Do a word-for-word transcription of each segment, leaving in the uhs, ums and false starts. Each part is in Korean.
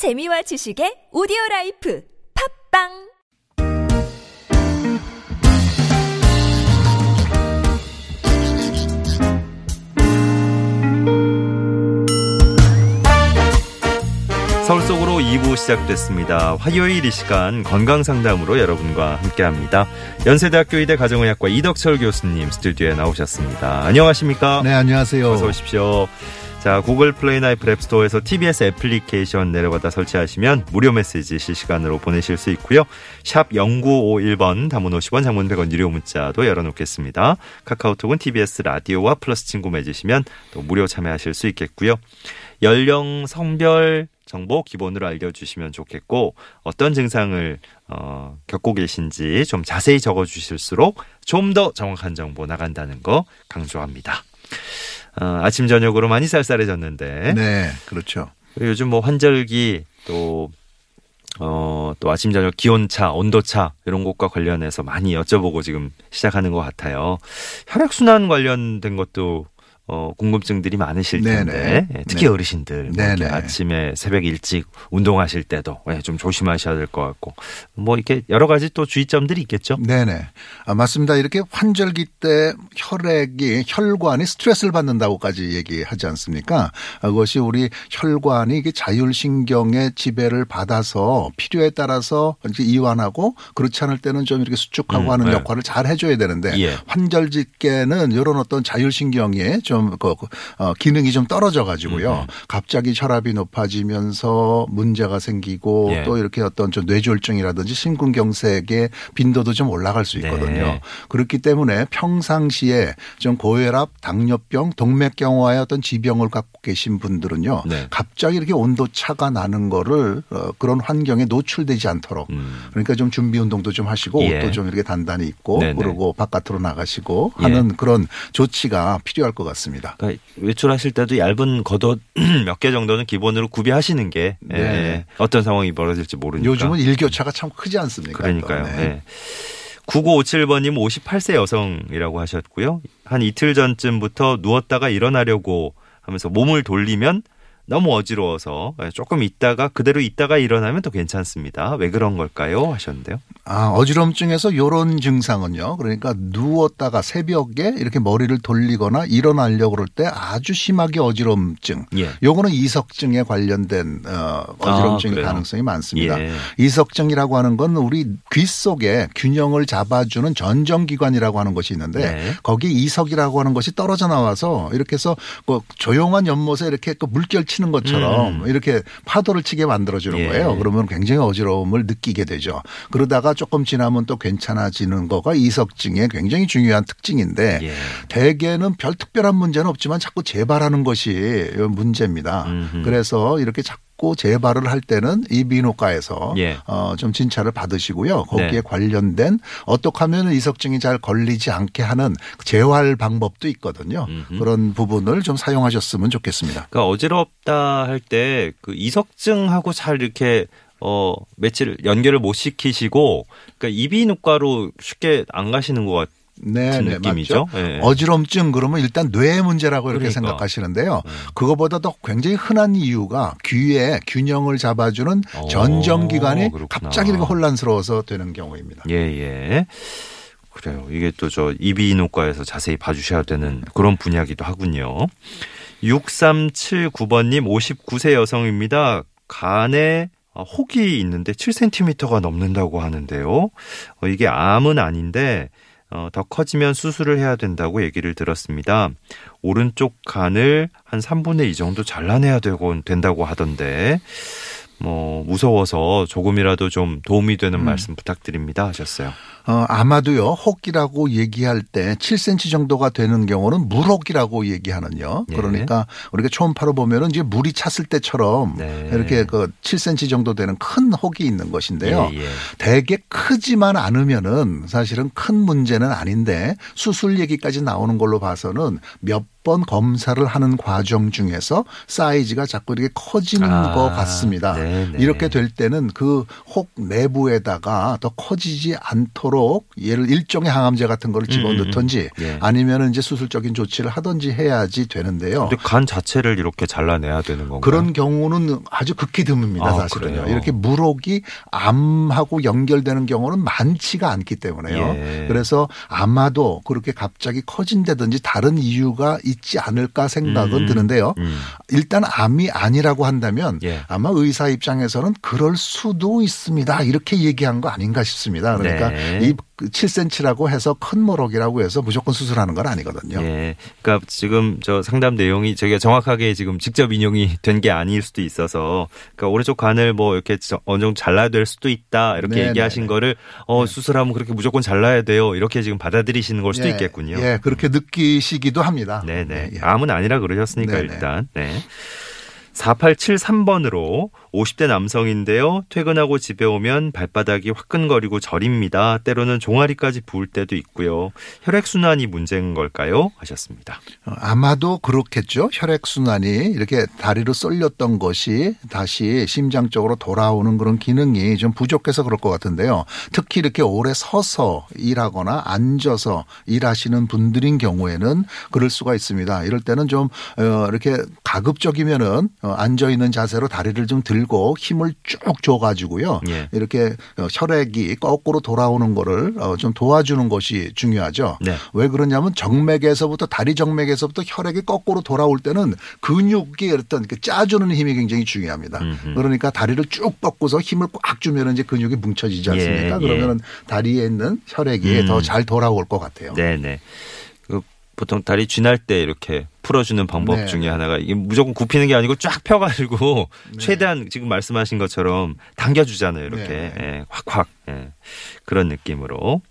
재미와 지식의 오디오라이프 팝빵 서울 속으로 이 부 시작됐습니다. 화요일 이 시간 건강상담으로 여러분과 함께합니다. 연세대학교 의대 가정의학과 이덕철 교수님 스튜디오에 나오셨습니다. 안녕하십니까? 네, 안녕하세요. 어서 오십시오. 자, 구글 플레이 나이프 앱스토어에서 티비에스 애플리케이션 내려받아 설치하시면 무료 메시지 실시간으로 보내실 수 있고요. 샵 공구오일 번 단문 오십 원 장문 백 원 유료 문자도 열어놓겠습니다. 카카오톡은 티비에스 라디오와 플러스 친구 맺으시면 또 무료 참여하실 수 있겠고요. 연령, 성별 정보 기본으로 알려주시면 좋겠고 어떤 증상을 어, 겪고 계신지 좀 자세히 적어주실수록 좀 더 정확한 정보 나간다는 거 강조합니다. 어, 아침 저녁으로 많이 쌀쌀해졌는데 네, 그렇죠. 요즘 뭐 환절기 또 어, 또 아침 저녁 기온차, 온도차 이런 것과 관련해서 많이 여쭤보고 지금 시작하는 것 같아요. 혈액순환 관련된 것도 어, 궁금증들이 많으실 텐데 네네. 특히 네네. 어르신들 뭐 아침에 새벽 일찍 운동하실 때도 네, 좀 조심하셔야 될 것 같고 뭐 이렇게 여러 가지 또 주의점들이 있겠죠. 네네. 아, 맞습니다. 이렇게 환절기 때 혈액이 혈관이 스트레스를 받는다고까지 얘기하지 않습니까? 그것이 우리 혈관이 이게 자율신경의 지배를 받아서 필요에 따라서 이제 이완하고 그렇지 않을 때는 좀 이렇게 수축하고 음, 하는 네. 역할을 잘 해줘야 되는데 예. 환절기에는 이런 어떤 자율신경의 좀 그, 어, 기능이 좀 떨어져 가지고요. 음, 음. 갑자기 혈압이 높아지면서 문제가 생기고 예. 또 이렇게 어떤 좀 뇌졸중이라든지 심근경색의 빈도도 좀 올라갈 수 있거든요. 네. 그렇기 때문에 평상시에 좀 고혈압, 당뇨병, 동맥경화의 어떤 지병을 갖고 계신 분들은요. 네. 갑자기 이렇게 온도차가 나는 거를 어, 그런 환경에 노출되지 않도록 음. 그러니까 좀 준비 운동도 좀 하시고 예. 옷도 좀 이렇게 단단히 입고 네네. 그러고 바깥으로 나가시고 예. 하는 그런 조치가 필요할 것 같습니다. 그러니까 외출하실 때도 얇은 겉옷 몇 개 정도는 기본으로 구비하시는 게 네. 예, 어떤 상황이 벌어질지 모르니까. 요즘은 일교차가 참 크지 않습니까? 그러니까요. 네. 예. 구구오칠 번님 오십팔 세 여성이라고 하셨고요. 한 이틀 전쯤부터 누웠다가 일어나려고 하면서 몸을 돌리면 너무 어지러워서 조금 있다가 그대로 있다가 일어나면 또 괜찮습니다. 왜 그런 걸까요? 하셨는데요. 아, 어지럼증에서 이런 증상은요. 그러니까 누웠다가 새벽에 이렇게 머리를 돌리거나 일어나려고 그럴 때 아주 심하게 어지럼증. 예. 요거는 이석증에 관련된 어, 어지럼증의 아, 가능성이 많습니다. 예. 이석증이라고 하는 건 우리 귀 속에 균형을 잡아주는 전정기관이라고 하는 것이 있는데 네. 거기 이석이라고 하는 것이 떨어져 나와서 이렇게 해서 그 조용한 연못에 이렇게 그 물결 치 는 것처럼 음. 이렇게 파도를 치게 만들어주는 예. 거예요. 그러면 굉장히 어지러움을 느끼게 되죠. 그러다가 조금 지나면 또 괜찮아지는 거가 이석증의 굉장히 중요한 특징인데 예. 대개는 별 특별한 문제는 없지만 자꾸 재발하는 것이 문제입니다. 음흠. 그래서 이렇게 자꾸 재발을 할 때는 이 비뇨과에서 예. 어, 좀 진찰을 받으시고요. 거기에 네. 관련된 어떻게 하면 이석증이 잘 걸리지 않게 하는 재활 방법도 있거든요. 음흠. 그런 부분을 좀 사용하셨으면 좋겠습니다. 그러니까 어지럽다 할 때 그 이석증하고 잘 이렇게 어, 매치를 연결을 못 시키시고 그러니까 이 비뇨과로 쉽게 안 가시는 것 같아요. 네, 네, 맞죠. 네. 어지럼증 그러면 일단 뇌의 문제라고 그러니까. 이렇게 생각하시는데요. 네. 그거보다도 굉장히 흔한 이유가 귀에 균형을 잡아주는 오, 전정기관이 그렇구나. 갑자기 혼란스러워서 되는 경우입니다. 예, 예. 그래요. 이게 또 저 이비인후과에서 자세히 봐주셔야 되는 그런 분야기도 하군요. 육삼칠구 번님 오십구 세 여성입니다. 간에 혹이 있는데 칠 센티미터가 넘는다고 하는데요. 어, 이게 암은 아닌데 어, 더 커지면 수술을 해야 된다고 얘기를 들었습니다. 오른쪽 간을 한 삼분의 이 정도 잘라내야 되고, 된다고 하던데 뭐 무서워서 조금이라도 좀 도움이 되는 음. 말씀 부탁드립니다 하셨어요. 어, 아마도요. 혹이라고 얘기할 때 칠 센티미터 정도가 되는 경우는 물혹이라고 얘기하는요. 네. 그러니까 우리가 초음파로 보면은 이제 물이 찼을 때처럼 네. 이렇게 그 칠 센티미터 정도 되는 큰 혹이 있는 것인데요. 예, 예. 되게 크지만 않으면은 사실은 큰 문제는 아닌데 수술 얘기까지 나오는 걸로 봐서는 몇 번 검사를 하는 과정 중에서 사이즈가 자꾸 이렇게 커지는 아, 것 같습니다. 네네. 이렇게 될 때는 그 혹 내부에다가 더 커지지 않도록 얘를 일종의 항암제 같은 걸 집어넣던지 음, 예. 아니면 이제 수술적인 조치를 하든지 해야지 되는데요. 근데 간 자체를 이렇게 잘라내야 되는 건가요? 그런 경우는 아주 극히 드뭅니다. 아, 사실은요. 그래요? 이렇게 물혹이 암하고 연결되는 경우는 많지가 않기 때문에요. 예. 그래서 아마도 그렇게 갑자기 커진다든지 다른 이유가 있지 않을까 생각은 음, 드는데요. 음. 일단 암이 아니라고 한다면 예. 아마 의사 입장에서는 그럴 수도 있습니다. 이렇게 얘기한 거 아닌가 싶습니다. 그러니까 네. 이 칠 센티미터라고 해서 큰 모록이라고 해서 무조건 수술하는 건 아니거든요. 예. 그러니까 지금 저 상담 내용이 저희가 정확하게 지금 직접 인용이 된 게 아닐 수도 있어서 그러니까 오른쪽 간을 뭐 이렇게 어느 정도 잘라야 될 수도 있다 이렇게 네네네. 얘기하신 거를 어, 수술하면 그렇게 무조건 잘라야 돼요. 이렇게 지금 받아들이시는 걸 수도 예. 있겠군요. 예, 그렇게 느끼시기도 합니다. 네네. 예. 암은 아니라 그러셨으니까 네네. 일단. 네. 사팔칠삼 번으로 오십 대 남성인데요. 퇴근하고 집에 오면 발바닥이 화끈거리고 저립니다. 때로는 종아리까지 부을 때도 있고요. 혈액순환이 문제인 걸까요? 하셨습니다. 아마도 그렇겠죠. 혈액순환이 이렇게 다리로 쏠렸던 것이 다시 심장 쪽으로 돌아오는 그런 기능이 좀 부족해서 그럴 것 같은데요. 특히 이렇게 오래 서서 일하거나 앉아서 일하시는 분들인 경우에는 그럴 수가 있습니다. 이럴 때는 좀 이렇게 가급적이면은 앉아있는 자세로 다리를 좀 들고 힘을 쭉 줘가지고요. 예. 이렇게 혈액이 거꾸로 돌아오는 거를 좀 도와주는 것이 중요하죠. 네. 왜 그러냐면 정맥에서부터 다리 정맥에서부터 혈액이 거꾸로 돌아올 때는 근육이 어떤 짜주는 힘이 굉장히 중요합니다. 음흠. 그러니까 다리를 쭉 뻗고서 힘을 꽉 주면 이제 근육이 뭉쳐지지 않습니까? 예. 그러면 다리에 있는 혈액이 음. 더 잘 돌아올 것 같아요. 네네. 보통 다리 쥐날 때 이렇게 풀어주는 방법 네. 중에 하나가 이게 무조건 굽히는 게 아니고 쫙 펴가지고 네. 최대한 지금 말씀하신 것처럼 당겨주잖아요. 이렇게 네. 예, 확확 예. 그런 느낌으로.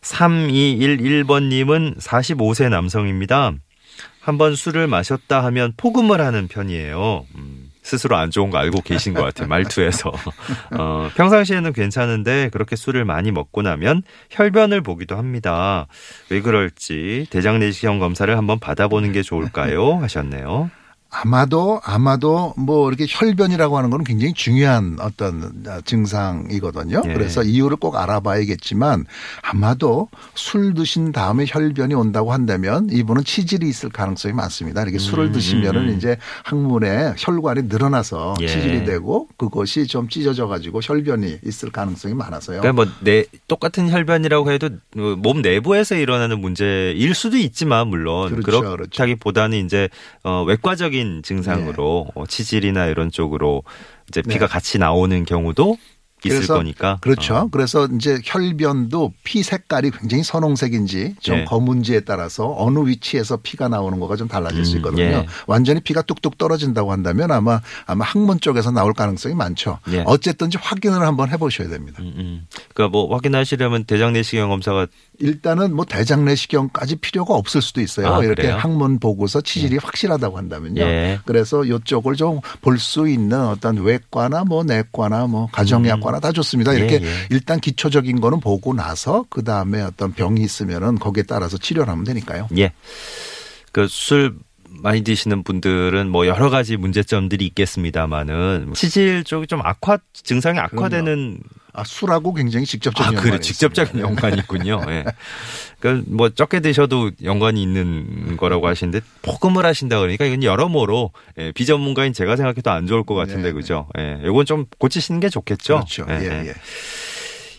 삼이일일 번님은 사십오 세 남성입니다. 한번 술을 마셨다 하면 포금을 하는 편이에요. 음, 스스로 안 좋은 거 알고 계신 것 같아요. 말투에서. 어, 평상시에는 괜찮은데 그렇게 술을 많이 먹고 나면 혈변을 보기도 합니다. 왜 그럴지 대장 내시경 검사를 한번 받아보는 게 좋을까요? 하셨네요. 아마도 아마도 뭐 이렇게 혈변이라고 하는 건 굉장히 중요한 어떤 증상이거든요. 예. 그래서 이유를 꼭 알아봐야겠지만 아마도 술 드신 다음에 혈변이 온다고 한다면 이분은 치질이 있을 가능성이 많습니다. 이렇게 음. 술을 드시면은 이제 항문에 혈관이 늘어나서 예. 치질이 되고 그것이 좀 찢어져 가지고 혈변이 있을 가능성이 많아서요. 그러니까 뭐 내, 똑같은 혈변이라고 해도 몸 내부에서 일어나는 문제일 수도 있지만 물론 그렇죠, 그렇다기보다는 그렇죠. 이제 어, 외과적인 증상으로 네. 치질이나 이런 쪽으로 이제 피가 네. 같이 나오는 경우도 있을 그래서, 거니까. 그렇죠. 어. 그래서 이제 혈변도 피 색깔이 굉장히 선홍색인지 좀 예. 검은지에 따라서 어느 위치에서 피가 나오는 거가 좀 달라질 음, 수 있거든요. 예. 완전히 피가 뚝뚝 떨어진다고 한다면 아마 아마 항문 쪽에서 나올 가능성이 많죠. 예. 어쨌든지 확인을 한번 해보셔야 됩니다. 음, 음. 그러니까 뭐 확인하시려면 대장내시경 검사가 일단은 뭐 대장내시경까지 필요가 없을 수도 있어요. 아, 이렇게 그래요? 항문 보고서 치질이 예. 확실하다고 한다면요. 예. 그래서 이쪽을 좀 볼 수 있는 어떤 외과나 뭐 내과나 뭐 가정의학과 음. 다 좋습니다. 이렇게 예, 예. 일단 기초적인 거는 보고 나서 그다음에 어떤 병이 있으면은 거기에 따라서 치료를 하면 되니까요. 예. 그 술 많이 드시는 분들은 뭐 여러 가지 문제점들이 있겠습니다만은 치질 쪽이 좀 악화 증상이 악화되는 아, 술하고 굉장히 직접적인 아, 연관이 그래, 직접적인 연관이 있군요. 예. 그러니까 뭐 적게 드셔도 연관이 있는 거라고 하시는데 포금을 하신다 그러니까 이건 여러모로 예, 비전문가인 제가 생각해도 안 좋을 것 같은데 예, 그죠? 예. 이건 좀 고치시는 게 좋겠죠. 그렇죠. 예, 예. 예.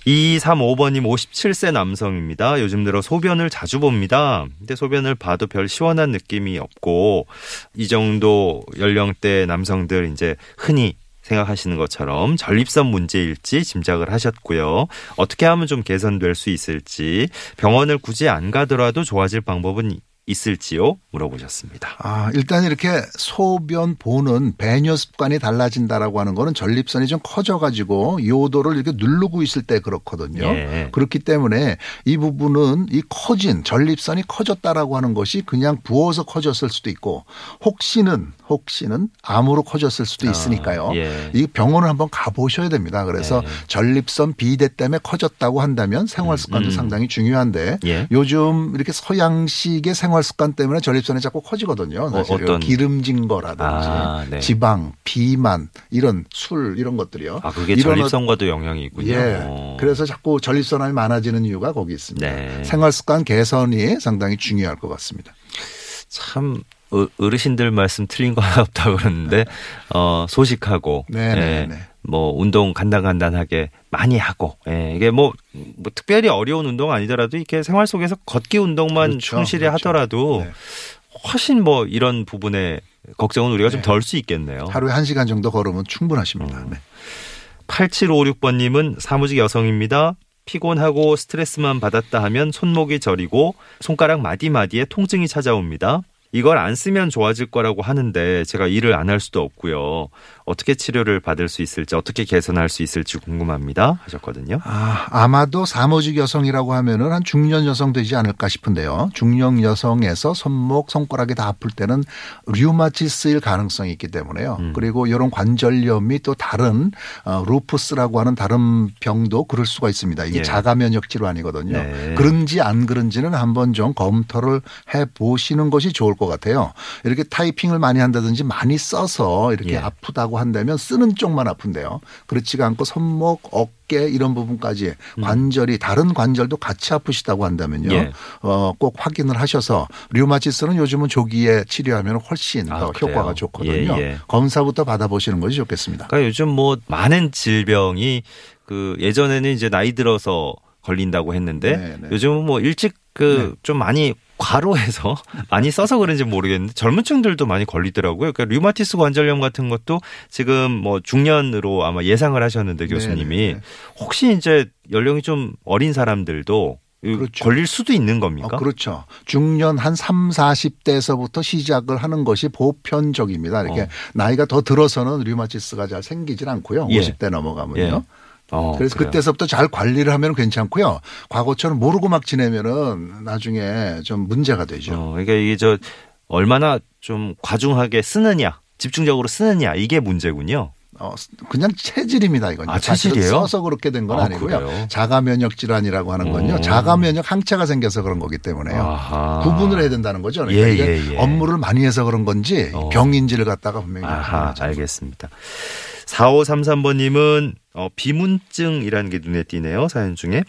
이삼오 번님 오십칠 세 남성입니다. 요즘 들어 소변을 자주 봅니다. 근데 소변을 봐도 별 시원한 느낌이 없고 이 정도 연령대 남성들 이제 흔히 생각하시는 것처럼 전립선 문제일지 짐작을 하셨고요. 어떻게 하면 좀 개선될 수 있을지 병원을 굳이 안 가더라도 좋아질 방법은 있을지요? 물어보셨습니다. 아, 일단 이렇게 소변 보는 배뇨 습관이 달라진다라고 하는 거는 전립선이 좀 커져가지고 요도를 이렇게 누르고 있을 때 그렇거든요. 예. 그렇기 때문에 이 부분은 이 커진 전립선이 커졌다라고 하는 것이 그냥 부어서 커졌을 수도 있고 혹시는 혹시는 암으로 커졌을 수도 있으니까요. 아, 예. 이 병원을 한번 가보셔야 됩니다. 그래서 예. 전립선 비대 때문에 커졌다고 한다면 생활 습관도 음, 음. 상당히 중요한데 예. 요즘 이렇게 서양식의 생활 생활 습관 때문에 전립선이 자꾸 커지거든요. 사실 어, 기름진 거라든지 아, 네. 지방, 비만 이런 술 이런 것들이요. 아 그게 전립선과도 영향이 있군요. 예. 오. 그래서 자꾸 전립선암이 많아지는 이유가 거기 있습니다. 네. 생활 습관 개선이 상당히 중요할 것 같습니다. 참. 어르신들 말씀 틀린 거 하나 없다고 그러는데 어, 소식하고 예, 뭐 운동 간단간단하게 많이 하고 예, 이게 뭐, 뭐 특별히 어려운 운동 아니더라도 이렇게 생활 속에서 걷기 운동만 그렇죠, 충실히 그렇죠. 하더라도 네. 훨씬 뭐 이런 부분에 걱정은 우리가 네. 좀 덜 수 있겠네요. 하루에 한 시간 정도 걸으면 충분하십니다. 음. 네. 팔칠오육 번님은 사무직 여성입니다. 피곤하고 스트레스만 받았다 하면 손목이 저리고 손가락 마디마디에 통증이 찾아옵니다. 이걸 안 쓰면 좋아질 거라고 하는데 제가 일을 안 할 수도 없고요. 어떻게 치료를 받을 수 있을지 어떻게 개선할 수 있을지 궁금합니다 하셨거든요. 아, 아마도 사무직 여성이라고 하면은 한 중년 여성 되지 않을까 싶은데요. 중년 여성에서 손목, 손가락이 다 아플 때는 류마티스일 가능성이 있기 때문에요. 음. 그리고 이런 관절염이 또 다른 어, 루푸스라고 하는 다른 병도 그럴 수가 있습니다. 이게 예. 자가 면역 질환이거든요. 네. 그런지 안 그런지는 한번 좀 검토를 해보시는 것이 좋을 것 같아요. 이렇게 타이핑을 많이 한다든지 많이 써서 이렇게 예. 아프다고 한다면 쓰는 쪽만 아픈데요. 그렇지가 않고 손목, 어깨 이런 부분까지 음. 관절이 다른 관절도 같이 아프시다고 한다면요. 예. 어, 꼭 확인을 하셔서 류마티스는 요즘은 조기에 치료하면 훨씬 아, 더 그래요? 효과가 좋거든요. 예, 예. 검사부터 받아보시는 것이 좋겠습니다. 그러니까 요즘 뭐 많은 질병이 그 예전에는 이제 나이 들어서 걸린다고 했는데 네, 네. 요즘은 뭐 일찍 그 좀 네. 많이 과로해서 많이 써서 그런지 모르겠는데 젊은 층들도 많이 걸리더라고요. 그러니까 류마티스 관절염 같은 것도 지금 뭐 중년으로 아마 예상을 하셨는데 교수님이 네네. 혹시 이제 연령이 좀 어린 사람들도 그렇죠. 걸릴 수도 있는 겁니까? 어, 그렇죠. 중년 한 삼사십 대에서부터 시작을 하는 것이 보편적입니다. 이렇게 어. 나이가 더 들어서는 류마티스가 잘 생기질 않고요. 예. 오십 대 넘어가면요. 예. 어, 그래서 그래요. 그때서부터 잘 관리를 하면 괜찮고요. 과거처럼 모르고 막 지내면은 나중에 좀 문제가 되죠. 어, 그러니까 이게 저 얼마나 좀 과중하게 쓰느냐, 집중적으로 쓰느냐 이게 문제군요. 어, 그냥 체질입니다 이건. 아, 체질이에요? 써서 그렇게 된 건 아, 아니고요. 그래요? 자가 면역 질환이라고 하는 건요. 오. 자가 면역 항체가 생겨서 그런 거기 때문에요. 아하. 구분을 해야 된다는 거죠. 그러니까 예, 이게 예, 예. 업무를 많이 해서 그런 건지 어. 병인지를 갖다가 분명히. 아하, 알겠습니다. 사오삼삼 번님은 어, 비문증이라는 게 눈에 띄네요. 사연 중에.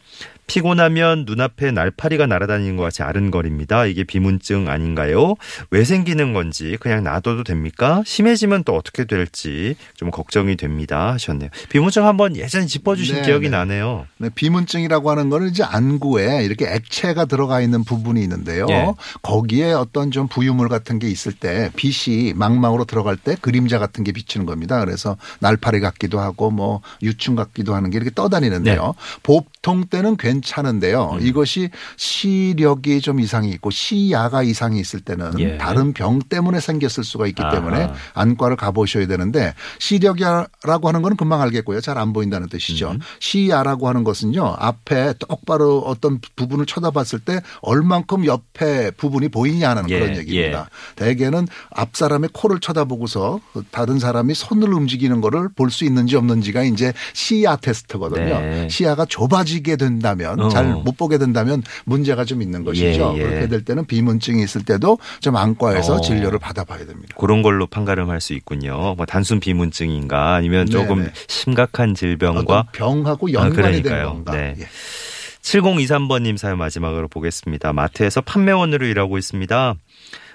피곤하면 눈앞에 날파리가 날아다니는 것 같이 아른거립니다. 이게 비문증 아닌가요? 왜 생기는 건지 그냥 놔둬도 됩니까? 심해지면 또 어떻게 될지 좀 걱정이 됩니다 하셨네요. 비문증 한번 예전에 짚어주신 네, 기억이 네. 나네요. 네, 비문증이라고 하는 거는 이제 안구에 이렇게 액체가 들어가 있는 부분이 있는데요. 네. 거기에 어떤 좀 부유물 같은 게 있을 때 빛이 망망으로 들어갈 때 그림자 같은 게 비치는 겁니다. 그래서 날파리 같기도 하고 뭐 유충 같기도 하는 게 이렇게 떠다니는데요. 네. 보통 때는 괜찮 차는데요. 음. 이것이 시력이 좀 이상이 있고 시야가 이상이 있을 때는 예. 다른 병 때문에 생겼을 수가 있기 아하. 때문에 안과를 가보셔야 되는데 시력이라고 하는 건 금방 알겠고요. 잘 안 보인다는 뜻이죠. 음. 시야라고 하는 것은요. 앞에 똑바로 어떤 부분을 쳐다봤을 때 얼만큼 옆에 부분이 보이냐는 예. 그런 얘기입니다. 예. 대개는 앞사람의 코를 쳐다보고서 다른 사람이 손을 움직이는 거를 볼 수 있는지 없는지가 이제 시야 테스트거든요. 네. 시야가 좁아지게 된다면 잘 못 보게 된다면 문제가 좀 있는 것이죠. 예, 예. 그렇게 될 때는 비문증이 있을 때도 좀 안과에서 어, 진료를 받아봐야 됩니다. 그런 걸로 판가름할 수 있군요. 뭐 단순 비문증인가 아니면 네네. 조금 심각한 질병과 병하고 연관이 아, 된 건가. 네. 예. 칠공이삼 번님 사연 마지막으로 보겠습니다. 마트에서 판매원으로 일하고 있습니다.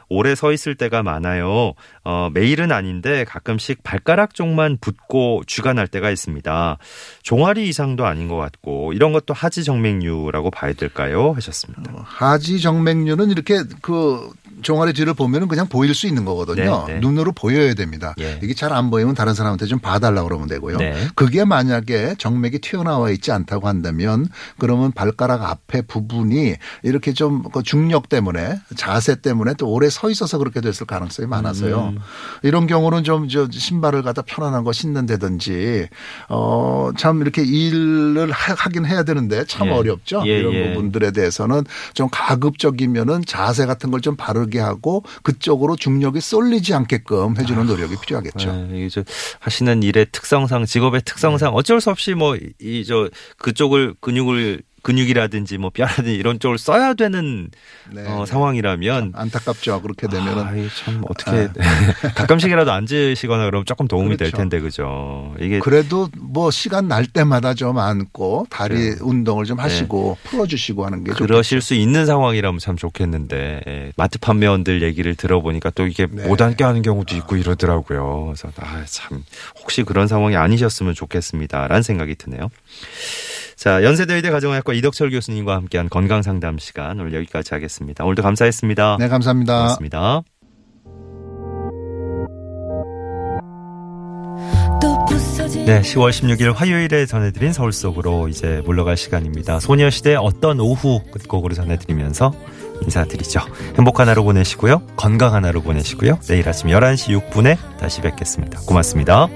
오래 서 있을 때가 많아요. 어, 매일은 아닌데 가끔씩 발가락 쪽만 붓고 쥐가 날 때가 있습니다. 종아리 이상도 아닌 것 같고 이런 것도 하지정맥류라고 봐야 될까요? 하셨습니다. 어, 하지정맥류는 이렇게 그 종아리 뒤를 보면 그냥 보일 수 있는 거거든요. 네네. 눈으로 보여야 됩니다. 예. 이게 잘 안 보이면 다른 사람한테 좀 봐달라고 그러면 되고요. 네. 그게 만약에 정맥이 튀어나와 있지 않다고 한다면 그러면 발가락 앞에 부분이 이렇게 좀 중력 때문에 자세 때문에 또 오래 서 있어서 그렇게 됐을 가능성이 많아서요. 음. 이런 경우는 좀 저 신발을 갖다 편안한 거 신는다든지 어, 참 이렇게 일을 하, 하긴 해야 되는데 참 예. 어렵죠. 예. 이런 예. 부분들에 대해서는 좀 가급적이면은 자세 같은 걸 좀 바르게 하고 그쪽으로 중력이 쏠리지 않게끔 해주는 아유, 노력이 필요하겠죠. 네, 이제 하시는 일의 특성상 직업의 특성상 어쩔 수 없이 뭐 이 저 그쪽을 근육을 근육이라든지 뭐 뼈라든지 이런 쪽을 써야 되는 네. 어, 상황이라면 안타깝죠. 그렇게 되면은 아, 참 어떻게 아. 가끔씩이라도 앉으시거나 그러면 조금 도움이 그렇죠. 될 텐데 그죠. 이게 그래도 뭐 시간 날 때마다 좀 앉고 다리 네. 운동을 좀 하시고 네. 풀어주시고 하는 게 그러실 좋겠죠. 수 있는 상황이라면 참 좋겠는데 예. 마트 판매원들 얘기를 들어보니까 또 이게 네. 못 앉게 하는 경우도 있고 이러더라고요. 그래서 아, 참 혹시 그런 상황이 아니셨으면 좋겠습니다라는 생각이 드네요. 자, 연세대 의대 가정의학과 이덕철 교수님과 함께한 건강상담 시간 오늘 여기까지 하겠습니다. 오늘도 감사했습니다. 네, 감사합니다. 고맙습니다. 네, 시월 십육일 화요일에 전해드린 서울 속으로 이제 물러갈 시간입니다. 소녀시대 어떤 오후 끝곡으로 전해드리면서 인사드리죠. 행복한 하루 보내시고요. 건강한 하루 보내시고요. 내일 아침 열한 시 육 분에 다시 뵙겠습니다. 고맙습니다.